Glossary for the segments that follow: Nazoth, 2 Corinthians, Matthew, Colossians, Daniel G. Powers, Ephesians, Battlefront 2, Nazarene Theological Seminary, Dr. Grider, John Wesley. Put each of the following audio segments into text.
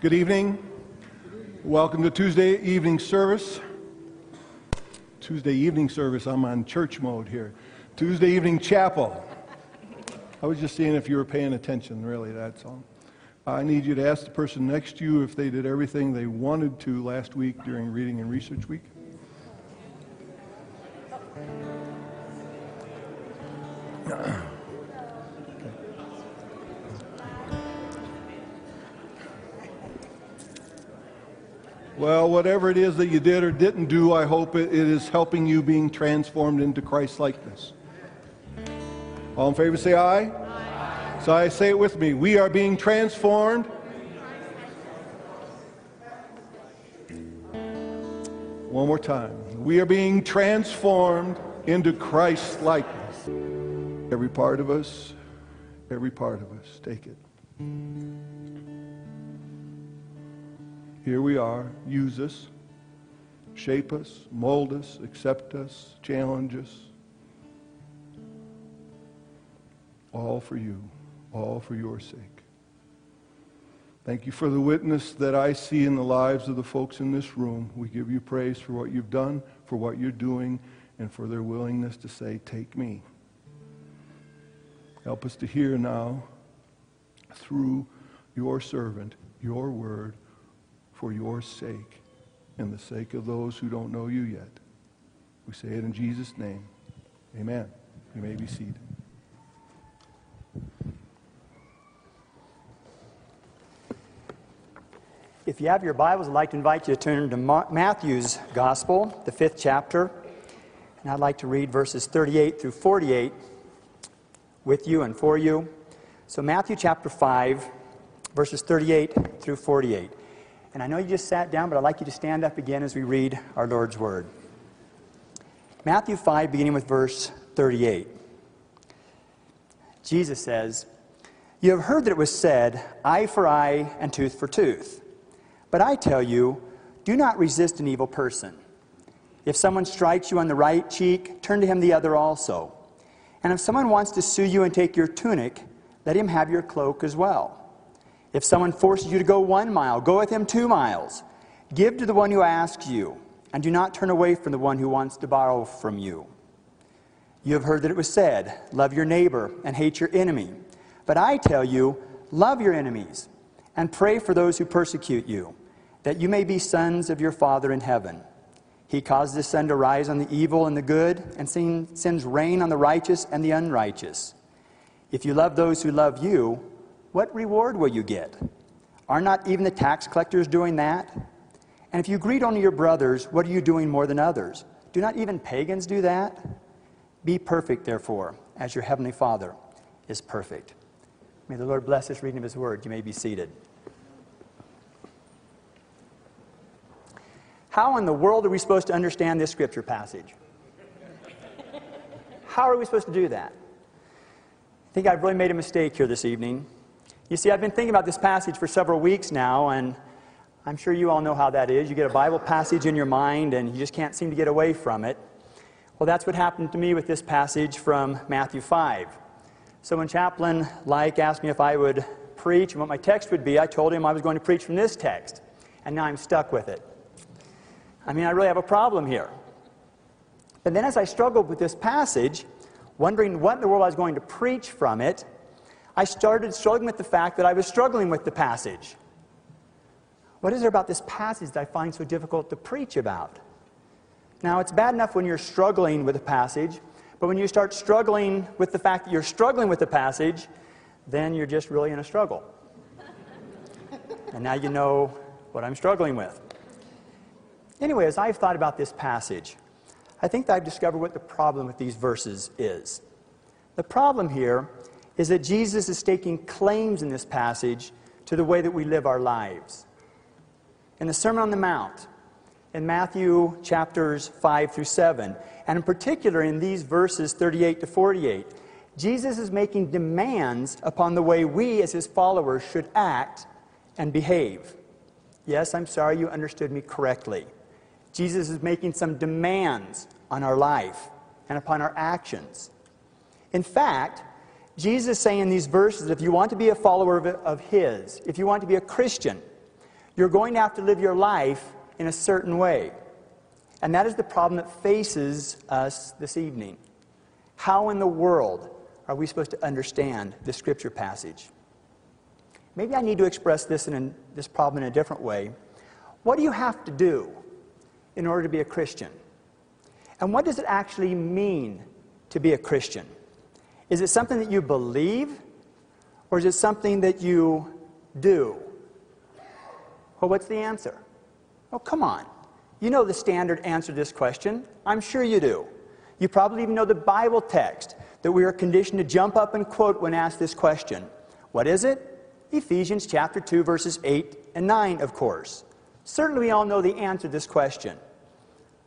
Good evening. Welcome to Tuesday evening service. Tuesday evening service, I'm on church mode here. Tuesday evening chapel. I was just seeing if you were paying attention, really, that's all. I need you to ask the person next to you if they did everything they wanted to last week during Reading and Research Week. Okay. Well, whatever it is that you did or didn't do, I hope it is helping you being transformed into Christ likeness. All in favor say aye. Aye. So I say it with me. We are being transformed. One more time. We are being transformed into Christ likeness. Every part of us, every part of us. Take it. Here we are. Use us. Shape us. Mold us. Accept us. Challenge us. All for you. All for your sake. Thank you for the witness that I see in the lives of the folks in this room. We give you praise for what you've done, for what you're doing, and for their willingness to say, take me. Help us to hear now through your servant, your word, for your sake and the sake of those who don't know you yet. We say it in Jesus' name. Amen. You may be seated. If you have your Bibles, I'd like to invite you to turn to Matthew's Gospel, the 5th chapter. And I'd like to read verses 38 through 48 with you and for you. So Matthew chapter 5, verses 38 through 48. And I know you just sat down, but I'd like you to stand up again as we read our Lord's Word. Matthew 5, beginning with verse 38. Jesus says, "You have heard that it was said, eye for eye and tooth for tooth. But I tell you, do not resist an evil person. If someone strikes you on the right cheek, turn to him the other also. And if someone wants to sue you and take your tunic, let him have your cloak as well. If someone forces you to go 1 mile, go with him 2 miles. Give to the one who asks you, and do not turn away from the one who wants to borrow from you. You have heard that it was said, love your neighbor and hate your enemy. But I tell you, love your enemies, and pray for those who persecute you, that you may be sons of your Father in heaven. He causes the sun to rise on the evil and the good, and sends rain on the righteous and the unrighteous. If you love those who love you, what reward will you get? Are not even the tax collectors doing that? And if you greet only your brothers, what are you doing more than others? Do not even pagans do that? Be perfect, therefore, as your heavenly Father is perfect." May the Lord bless this reading of His Word. You may be seated. How in the world are we supposed to understand this scripture passage? How are we supposed to do that? I think I've really made a mistake here this evening. You see, I've been thinking about this passage for several weeks now, and I'm sure you all know how that is. You get a Bible passage in your mind, and you just can't seem to get away from it. Well, that's what happened to me with this passage from Matthew 5. So when Chaplain Like asked me if I would preach and what my text would be, I told him I was going to preach from this text, and now I'm stuck with it. I mean, I really have a problem here. And then as I struggled with this passage, wondering what in the world I was going to preach from it, I started struggling with the fact that I was struggling with the passage. What is there about this passage that I find so difficult to preach about? Now, it's bad enough when you're struggling with a passage, but when you start struggling with the fact that you're struggling with the passage, then you're just really in a struggle. And now you know what I'm struggling with. Anyway, as I've thought about this passage, I think that I've discovered what the problem with these verses is. The problem here is that Jesus is staking claims in this passage to the way that we live our lives. In the Sermon on the Mount, in Matthew chapters 5 through 7, and in particular in these verses 38 to 48, Jesus is making demands upon the way we as His followers should act and behave. Yes, I'm sorry you understood me correctly. Jesus is making some demands on our life and upon our actions. In fact, Jesus is saying in these verses that if you want to be a follower of His, if you want to be a Christian, You're going to have to live your life in a certain way. And that is the problem that faces us this evening. How in the world are we supposed to understand the scripture passage? Maybe I need to express this problem in a different way. What do you have to do in order to be a Christian? And what does it actually mean to be a Christian? Is it something that you believe, or is it something that you do? Well, what's the answer? Oh, come on. You know the standard answer to this question. I'm sure you do. You probably even know the Bible text that we are conditioned to jump up and quote when asked this question. What is it? Ephesians chapter 2, verses 8 and 9, of course. Certainly we all know the answer to this question.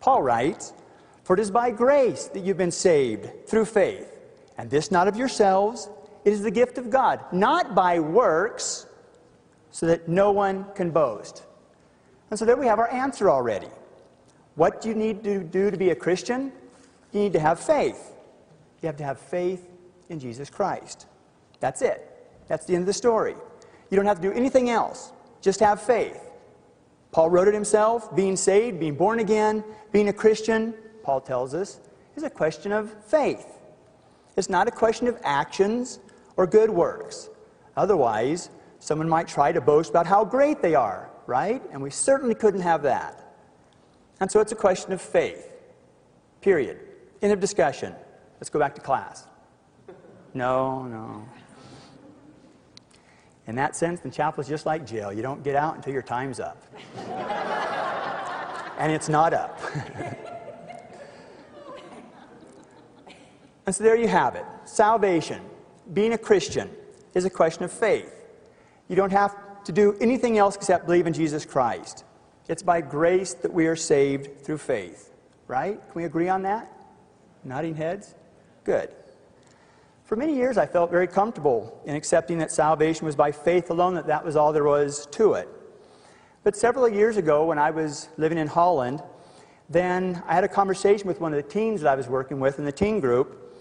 Paul writes, "For it is by grace that you've been saved through faith, and this not of yourselves, it is the gift of God, not by works, so that no one can boast." And so there we have our answer already. What do you need to do to be a Christian? You need to have faith. You have to have faith in Jesus Christ. That's it. That's the end of the story. You don't have to do anything else. Just have faith. Paul wrote it himself. Being saved, being born again, being a Christian, Paul tells us, is a question of faith. It's not a question of actions or good works. Otherwise, someone might try to boast about how great they are, right? And we certainly couldn't have that. And so it's a question of faith. Period. End of discussion. Let's go back to class. No. In that sense, the chapel is just like jail. You don't get out until your time's up. And it's not up. And so there you have it. Salvation, being a Christian, is a question of faith. You don't have to do anything else except believe in Jesus Christ. It's by grace that we are saved through faith. Right? Can we agree on that? Nodding heads? Good. For many years, I felt very comfortable in accepting that salvation was by faith alone, that that was all there was to it. But several years ago, when I was living in Holland, then I had a conversation with one of the teens that I was working with in the teen group,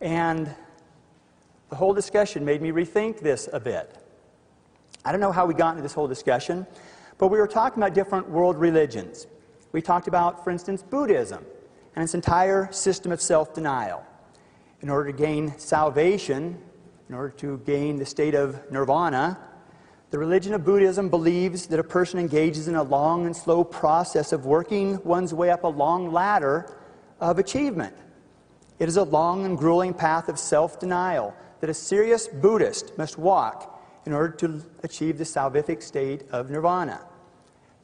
and the whole discussion made me rethink this a bit. I don't know how we got into this whole discussion, but we were talking about different world religions. We talked about, for instance, Buddhism and its entire system of self-denial. In order to gain salvation, in order to gain the state of nirvana, the religion of Buddhism believes that a person engages in a long and slow process of working one's way up a long ladder of achievement. It is a long and grueling path of self-denial that a serious Buddhist must walk in order to achieve the salvific state of nirvana.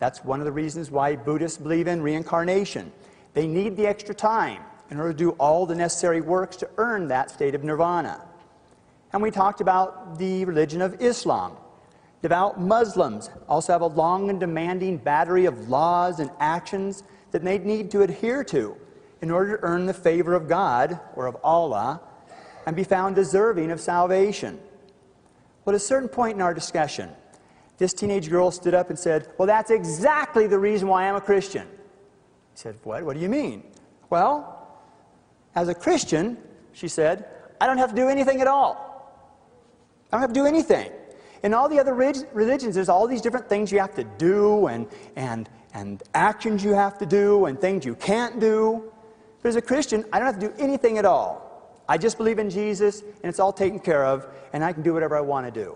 That's one of the reasons why Buddhists believe in reincarnation. They need the extra time in order to do all the necessary works to earn that state of nirvana. And we talked about the religion of Islam. Devout Muslims also have a long and demanding battery of laws and actions that they need to adhere to in order to earn the favor of God, or of Allah, and be found deserving of salvation. Well, at a certain point in our discussion, this teenage girl stood up and said, "Well, that's exactly the reason why I'm a Christian." He said, "What? What do you mean?" "Well, as a Christian," she said, "I don't have to do anything at all. I don't have to do anything. In all the other religions, there's all these different things you have to do and actions you have to do and things you can't do. But as a Christian, I don't have to do anything at all. I just believe in Jesus, and it's all taken care of, and I can do whatever I want to do."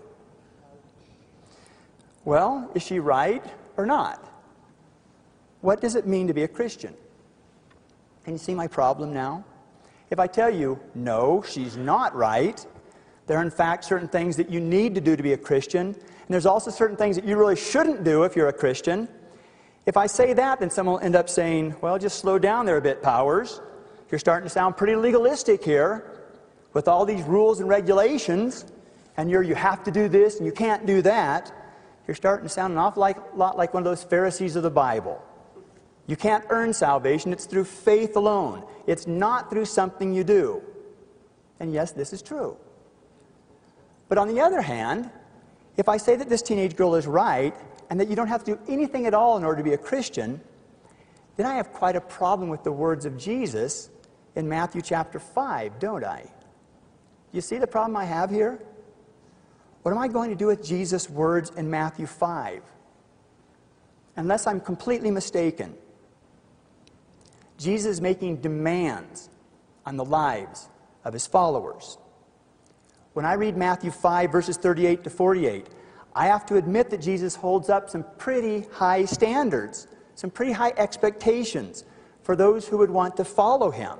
Well, is she right or not? What does it mean to be a Christian? Can you see my problem now? If I tell you, no, she's not right, there are in fact certain things that you need to do to be a Christian, and there's also certain things that you really shouldn't do if you're a Christian. If I say that, then someone will end up saying, "Well, just slow down there a bit, Powers. You're starting to sound pretty legalistic here with all these rules and regulations, and you have to do this and you can't do that. You're starting to sound an awful lot like one of those Pharisees of the Bible. You can't earn salvation. It's through faith alone. It's not through something you do." And yes, this is true. But on the other hand, if I say that this teenage girl is right and that you don't have to do anything at all in order to be a Christian, then I have quite a problem with the words of Jesus in Matthew chapter 5, don't I? You see the problem I have here? What am I going to do with Jesus' words in Matthew 5? unless I'm completely mistaken, Jesus is making demands on the lives of his followers. When I read Matthew 5, verses 38 to 48, I have to admit that Jesus holds up some pretty high standards, some pretty high expectations for those who would want to follow him.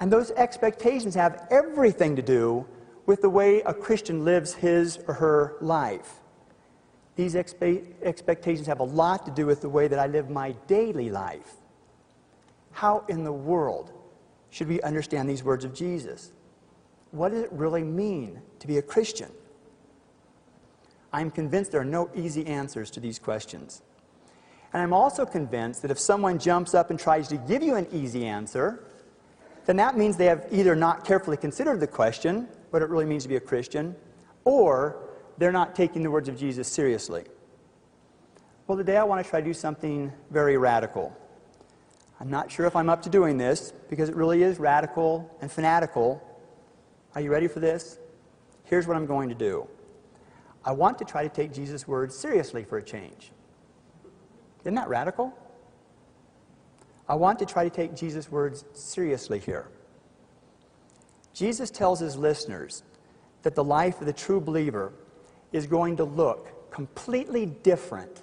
And those expectations have everything to do with the way a Christian lives his or her life. These expectations have a lot to do with the way that I live my daily life. How in the world should we understand these words of Jesus? What does it really mean to be a Christian? I'm convinced there are no easy answers to these questions. And I'm also convinced that if someone jumps up and tries to give you an easy answer, then that means they have either not carefully considered the question, what it really means to be a Christian, or they're not taking the words of Jesus seriously. Well, today I want to try to do something very radical. I'm not sure if I'm up to doing this, because it really is radical and fanatical. Are you ready for this? Here's what I'm going to do. I want to try to take Jesus' words seriously for a change. Isn't that radical? I want to try to take Jesus' words seriously here. Jesus tells his listeners that the life of the true believer is going to look completely different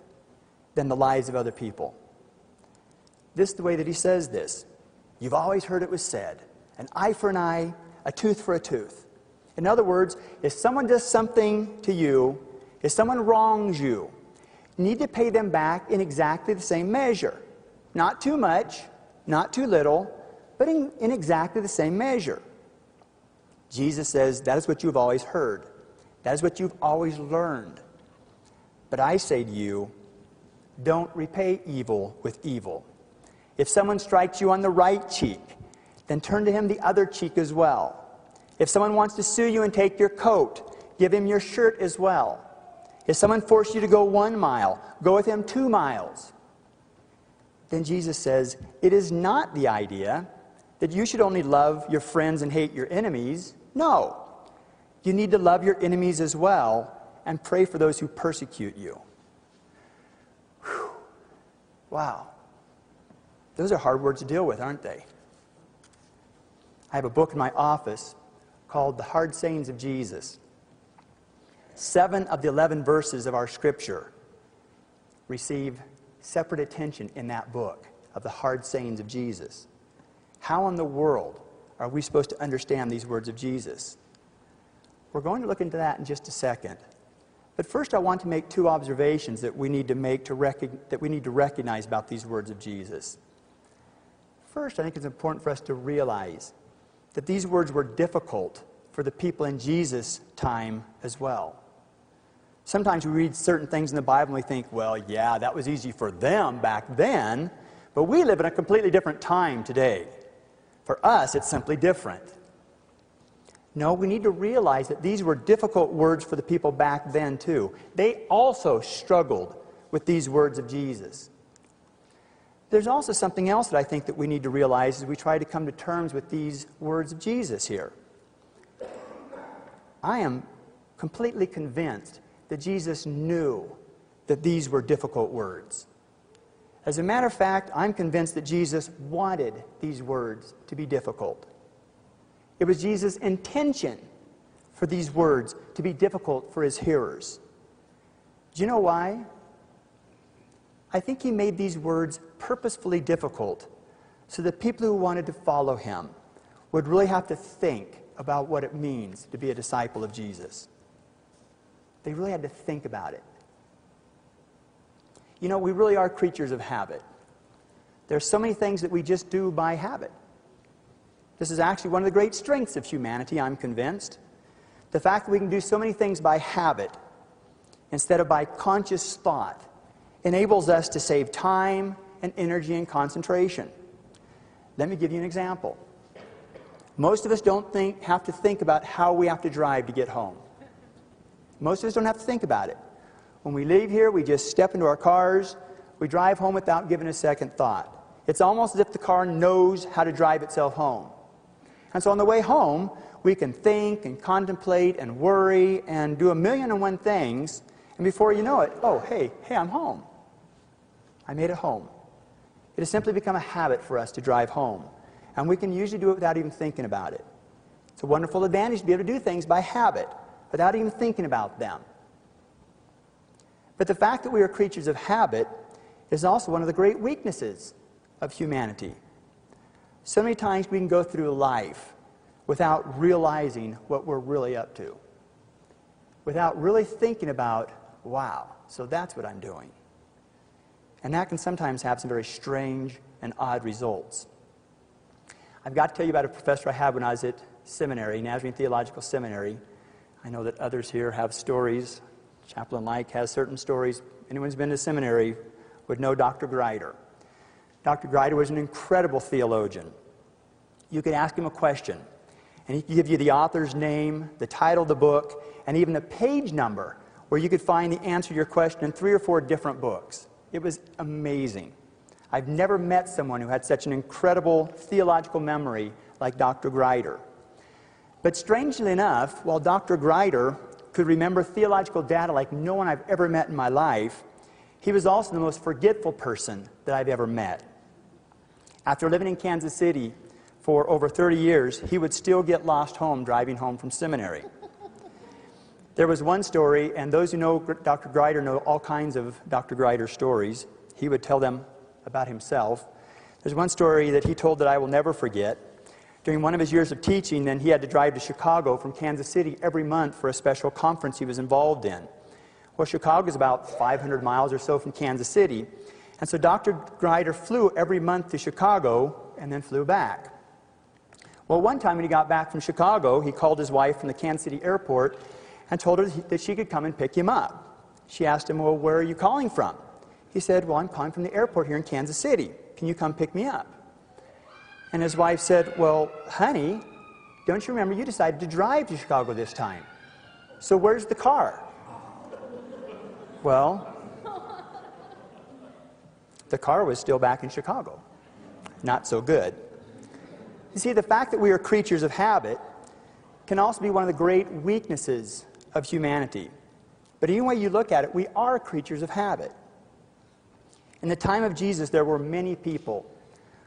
than the lives of other people. This is the way that he says this. You've always heard it was said, an eye for an eye, a tooth for a tooth. In other words, if someone does something to you, if someone wrongs you, you need to pay them back in exactly the same measure. Not too much, not too little, but in exactly the same measure. Jesus says, that is what you've always heard. That is what you've always learned. But I say to you, don't repay evil with evil. If someone strikes you on the right cheek, then turn to him the other cheek as well. If someone wants to sue you and take your coat, give him your shirt as well. If someone forced you to go 1 mile, go with him 2 miles. Then Jesus says, it is not the idea that you should only love your friends and hate your enemies. No, you need to love your enemies as well and pray for those who persecute you. Whew. Wow. Those are hard words to deal with, aren't they? I have a book in my office called The Hard Sayings of Jesus. 7 of the 11 verses of our scripture receive separate attention in that book of the hard sayings of Jesus. How in the world are we supposed to understand these words of Jesus? We're going to look into that in just a second. But first I want to make 2 observations that we need to recognize about these words of Jesus. First, I think it's important for us to realize that these words were difficult for the people in Jesus' time as well. Sometimes we read certain things in the Bible and we think, well, yeah, that was easy for them back then, but we live in a completely different time today. For us, it's simply different. No, we need to realize that these were difficult words for the people back then too. They also struggled with these words of Jesus. There's also something else that I think that we need to realize as we try to come to terms with these words of Jesus here. I am completely convinced that Jesus knew that these were difficult words. As a matter of fact, I'm convinced that Jesus wanted these words to be difficult. It was Jesus' intention for these words to be difficult for his hearers. Do you know why? I think he made these words purposefully difficult so that people who wanted to follow him would really have to think about what it means to be a disciple of Jesus. They really had to think about it. You know, we really are creatures of habit. There are so many things that we just do by habit. This is actually one of the great strengths of humanity, I'm convinced. The fact that we can do so many things by habit instead of by conscious thought enables us to save time and energy and concentration. Let me give you an example. Most of us don't have to think about how we have to drive to get home. Most of us don't have to think about it. When we leave here, we just step into our cars. We drive home without giving a second thought. It's almost as if the car knows how to drive itself home. And so on the way home, we can think and contemplate and worry and do 1,000,001 things. And before you know it, oh, hey, I'm home. I made it home. It has simply become a habit for us to drive home. And we can usually do it without even thinking about it. It's a wonderful advantage to be able to do things by habit, without even thinking about them. But the fact that we are creatures of habit is also one of the great weaknesses of humanity. So many times we can go through life without realizing what we're really up to, without really thinking about, wow, so that's what I'm doing. And that can sometimes have some very strange and odd results. I've got to tell you about a professor I had when I was at seminary, Nazarene Theological Seminary. I know that others here have stories. Chaplain Mike has certain stories. Anyone who's been to seminary would know Dr. Grider. Dr. Grider was an incredible theologian. You could ask him a question, and he could give you the author's name, the title of the book, and even a page number where you could find the answer to your question in 3 or 4 different books. It was amazing. I've never met someone who had such an incredible theological memory like Dr. Grider. But strangely enough, while Dr. Grider could remember theological data like no one I've ever met in my life, he was also the most forgetful person that I've ever met. After living in Kansas City for over 30 years, he would still get lost home driving home from seminary. There was one story, and those who know Dr. Grider know all kinds of Dr. Grider stories. He would tell them about himself. There's one story that he told that I will never forget. During one of his years of teaching, then he had to drive to Chicago from Kansas City every month for a special conference he was involved in. Well, Chicago is about 500 miles or so from Kansas City, and so Dr. Grider flew every month to Chicago and then flew back. Well, one time when he got back from Chicago, he called his wife from the Kansas City airport and told her that she could come and pick him up. She asked him, well, where are you calling from? He said, well, I'm calling from the airport here in Kansas City. Can you come pick me up? And his wife said, well, honey, don't you remember you decided to drive to Chicago this time? So where's the car? Well, the car was still back in Chicago. Not so good. You see, the fact that we are creatures of habit can also be one of the great weaknesses of humanity. But any way you look at it, we are creatures of habit. In the time of Jesus, there were many people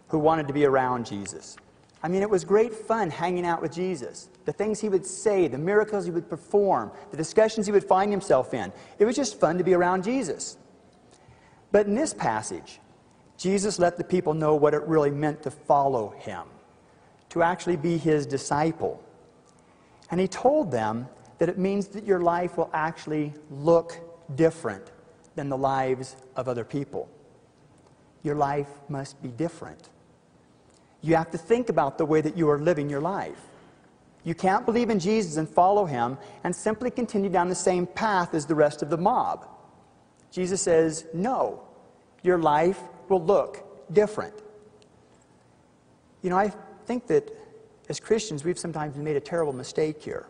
who wanted to be around Jesus. I mean, it was great fun hanging out with Jesus. The things he would say, the miracles he would perform, the discussions he would find himself in. It was just fun to be around Jesus. But in this passage, Jesus let the people know what it really meant to follow him, to actually be his disciple. And he told them that it means that your life will actually look different than the lives of other people. Your life must be different. You have to think about the way that you are living your life. You can't believe in Jesus and follow him and simply continue down the same path as the rest of the mob. Jesus says, no, your life will look different. You know, I think that as Christians, we've sometimes made a terrible mistake here.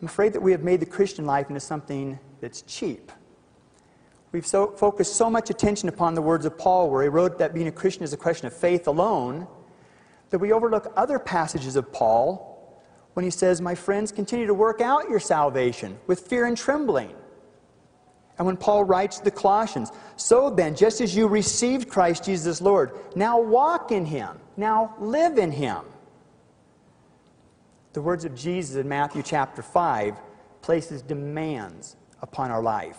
I'm afraid that we have made the Christian life into something that's cheap. We've focused so much attention upon the words of Paul, where he wrote that being a Christian is a question of faith alone, that we overlook other passages of Paul when he says, my friends, continue to work out your salvation with fear and trembling. And when Paul writes to the Colossians, so then, just as you received Christ Jesus Lord, now walk in him, now live in him. The words of Jesus in Matthew chapter 5 places demands upon our life.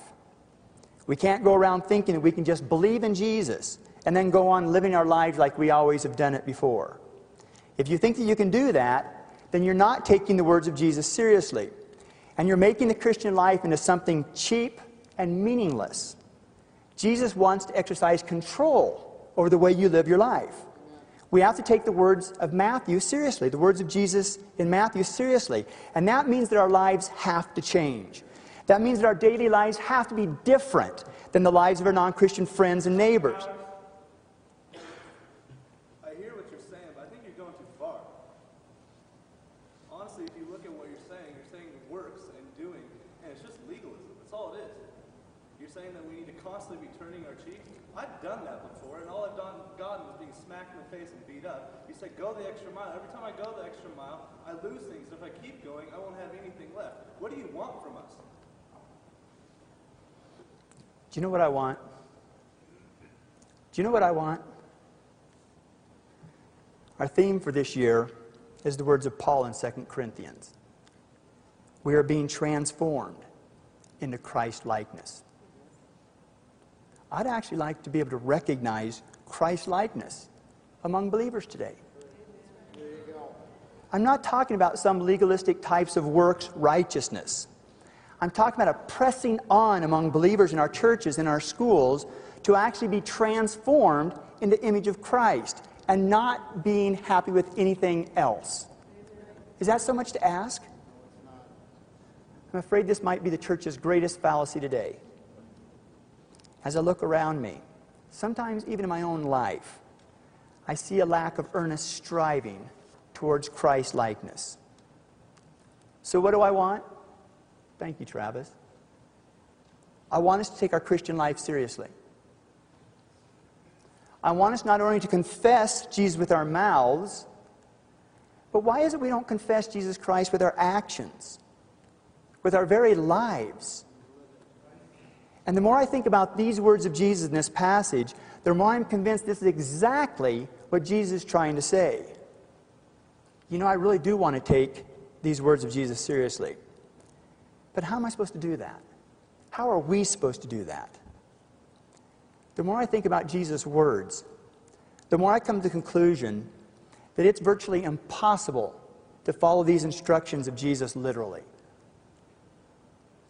We can't go around thinking that we can just believe in Jesus and then go on living our lives like we always have done it before. If you think that you can do that, then you're not taking the words of Jesus seriously. And you're making the Christian life into something cheap and meaningless. Jesus wants to exercise control over the way you live your life. We have to take the words of Matthew seriously, the words of Jesus in Matthew seriously. And that means that our lives have to change. That means that our daily lives have to be different than the lives of our non-Christian friends and neighbors. I hear what you're saying, but I think you're going too far. Honestly, if you look at what you're saying works and doing, and it's just legalism. That's all it is. You're saying that we need to constantly be turning our cheek. I've done that before, and all I've gotten was being smacked in the face and beat up. You said, go the extra mile. Every time I go the extra mile, I lose things. If I keep going, I won't have anything left. What do you want from us? Do you know what I want? Do you know what I want? Our theme for this year is the words of Paul in 2 Corinthians. We are being transformed into Christ-likeness. I'd actually like to be able to recognize Christ-likeness among believers today. I'm not talking about some legalistic types of works righteousness. I'm talking about a pressing on among believers in our churches, in our schools, to actually be transformed into the image of Christ and not being happy with anything else. Is that so much to ask? I'm afraid this might be the church's greatest fallacy today. As I look around me, sometimes even in my own life, I see a lack of earnest striving towards Christ-likeness. So what do I want? Thank you, Travis. I want us to take our Christian life seriously. I want us not only to confess Jesus with our mouths, but why is it we don't confess Jesus Christ with our actions, with our very lives? And the more I think about these words of Jesus in this passage, the more I'm convinced this is exactly what Jesus is trying to say. You know, I really do want to take these words of Jesus seriously. But how am I supposed to do that? How are we supposed to do that? The more I think about Jesus' words, the more I come to the conclusion that it's virtually impossible to follow these instructions of Jesus literally.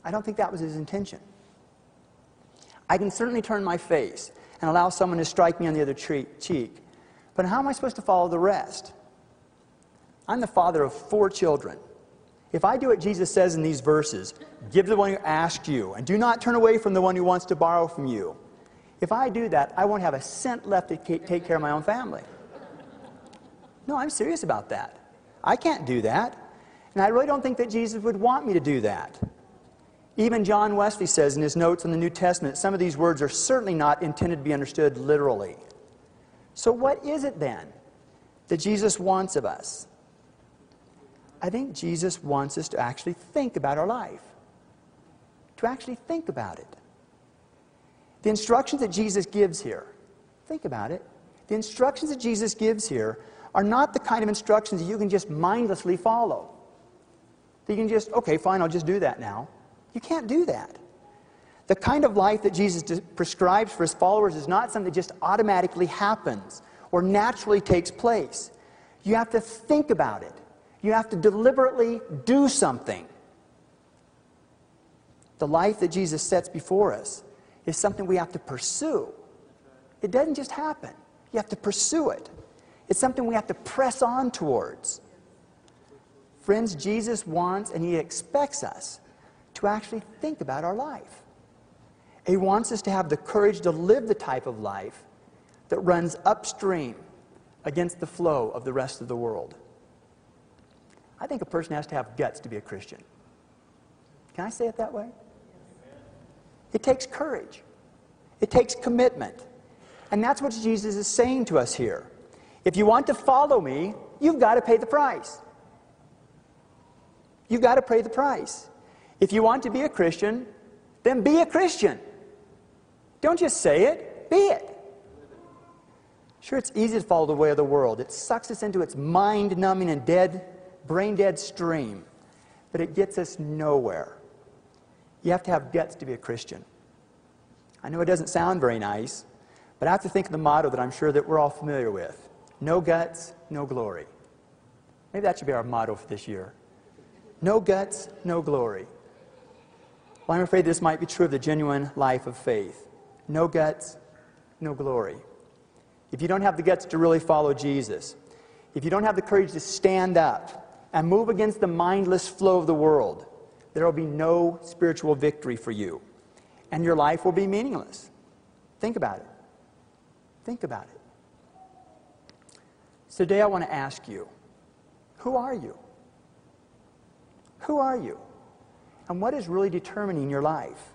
I don't think that was his intention. I can certainly turn my face and allow someone to strike me on the other cheek, but how am I supposed to follow the rest? I'm the father of 4 children. If I do what Jesus says in these verses, give to the one who asks you, and do not turn away from the one who wants to borrow from you. If I do that, I won't have a cent left to take care of my own family. No, I'm serious about that. I can't do that. And I really don't think that Jesus would want me to do that. Even John Wesley says in his notes on the New Testament, some of these words are certainly not intended to be understood literally. So what is it then that Jesus wants of us? I think Jesus wants us to actually think about our life, to actually think about it. The instructions that Jesus gives here, think about it, the instructions that Jesus gives here are not the kind of instructions that you can just mindlessly follow. That you can just, okay, fine, I'll just do that now. You can't do that. The kind of life that Jesus prescribes for his followers is not something that just automatically happens or naturally takes place. You have to think about it. You have to deliberately do something. The life that Jesus sets before us is something we have to pursue. It doesn't just happen. You have to pursue it. It's something we have to press on towards. Friends, Jesus wants and he expects us to actually think about our life. He wants us to have the courage to live the type of life that runs upstream against the flow of the rest of the world. I think a person has to have guts to be a Christian. Can I say it that way? It takes courage. It takes commitment. And that's what Jesus is saying to us here. If you want to follow me, you've got to pay the price. You've got to pay the price. If you want to be a Christian, then be a Christian. Don't just say it, be it. Sure, it's easy to follow the way of the world. It sucks us into its mind-numbing and brain-dead stream. But it gets us nowhere. You have to have guts to be a Christian. I know it doesn't sound very nice, but I have to think of the motto that I'm sure that we're all familiar with. No guts, no glory. Maybe that should be our motto for this year. No guts, no glory. Well, I'm afraid this might be true of the genuine life of faith. No guts, no glory. If you don't have the guts to really follow Jesus, if you don't have the courage to stand up and move against the mindless flow of the world, there will be no spiritual victory for you, and your life will be meaningless. Think about it. Think about it. So today I want to ask you, who are you? Who are you? And what is really determining your life?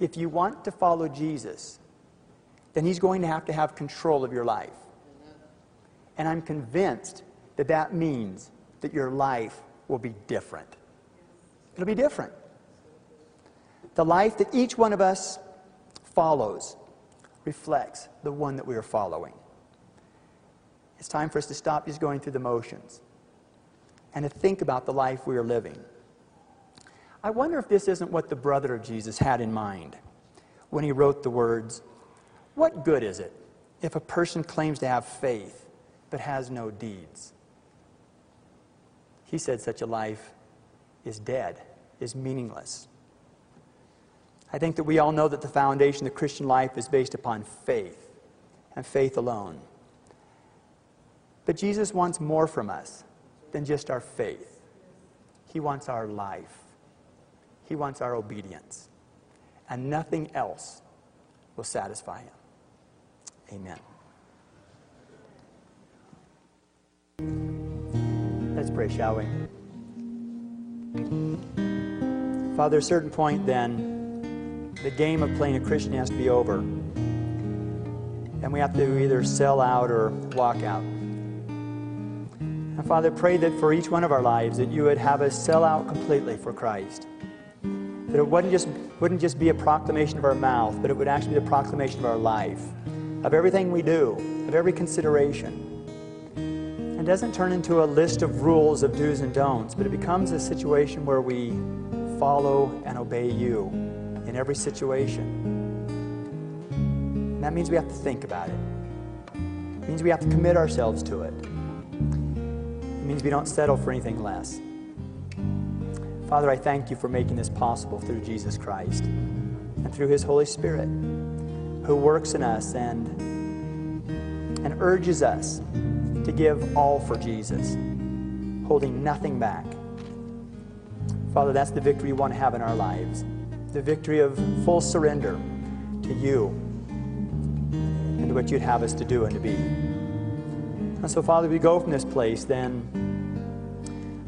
If you want to follow Jesus, then he's going to have control of your life. And I'm convinced that that means that your life will be different. It'll be different. The life that each one of us follows reflects the one that we are following. It's time for us to stop just going through the motions and to think about the life we are living. I wonder if this isn't what the brother of Jesus had in mind when he wrote the words, "What good is it if a person claims to have faith but has no deeds?" He said such a life is dead, is meaningless. I think that we all know that the foundation of the Christian life is based upon faith, and faith alone. But Jesus wants more from us than just our faith. He wants our life. He wants our obedience. And nothing else will satisfy Him. Amen. Let's pray, shall we? Father, at a certain point then, the game of playing a Christian has to be over. And we have to either sell out or walk out. And Father, pray that for each one of our lives that you would have us sell out completely for Christ. That it wouldn't just be a proclamation of our mouth, but it would actually be a proclamation of our life, of everything we do, of every consideration. It doesn't turn into a list of rules of do's and don'ts, but it becomes a situation where we follow and obey you in every situation. And that means we have to think about it. It means we have to commit ourselves to it. It means we don't settle for anything less. Father, I thank you for making this possible through Jesus Christ and through His Holy Spirit, who works in us and urges us to give all for Jesus, holding nothing back. Father, that's the victory you want to have in our lives, the victory of full surrender to you and to what you'd have us to do and to be. And so, Father, we go from this place, then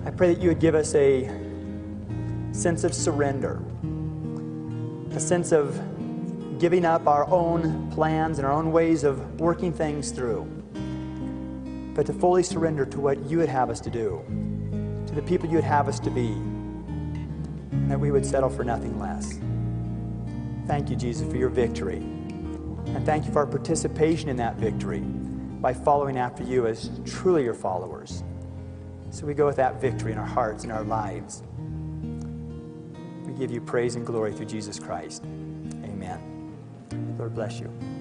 I pray that you would give us a sense of surrender, a sense of giving up our own plans and our own ways of working things through, but to fully surrender to what you would have us to do, to the people you would have us to be, and that we would settle for nothing less. Thank you, Jesus, for your victory. And thank you for our participation in that victory by following after you as truly your followers. So we go with that victory in our hearts and our lives. We give you praise and glory through Jesus Christ. Amen. Lord bless you.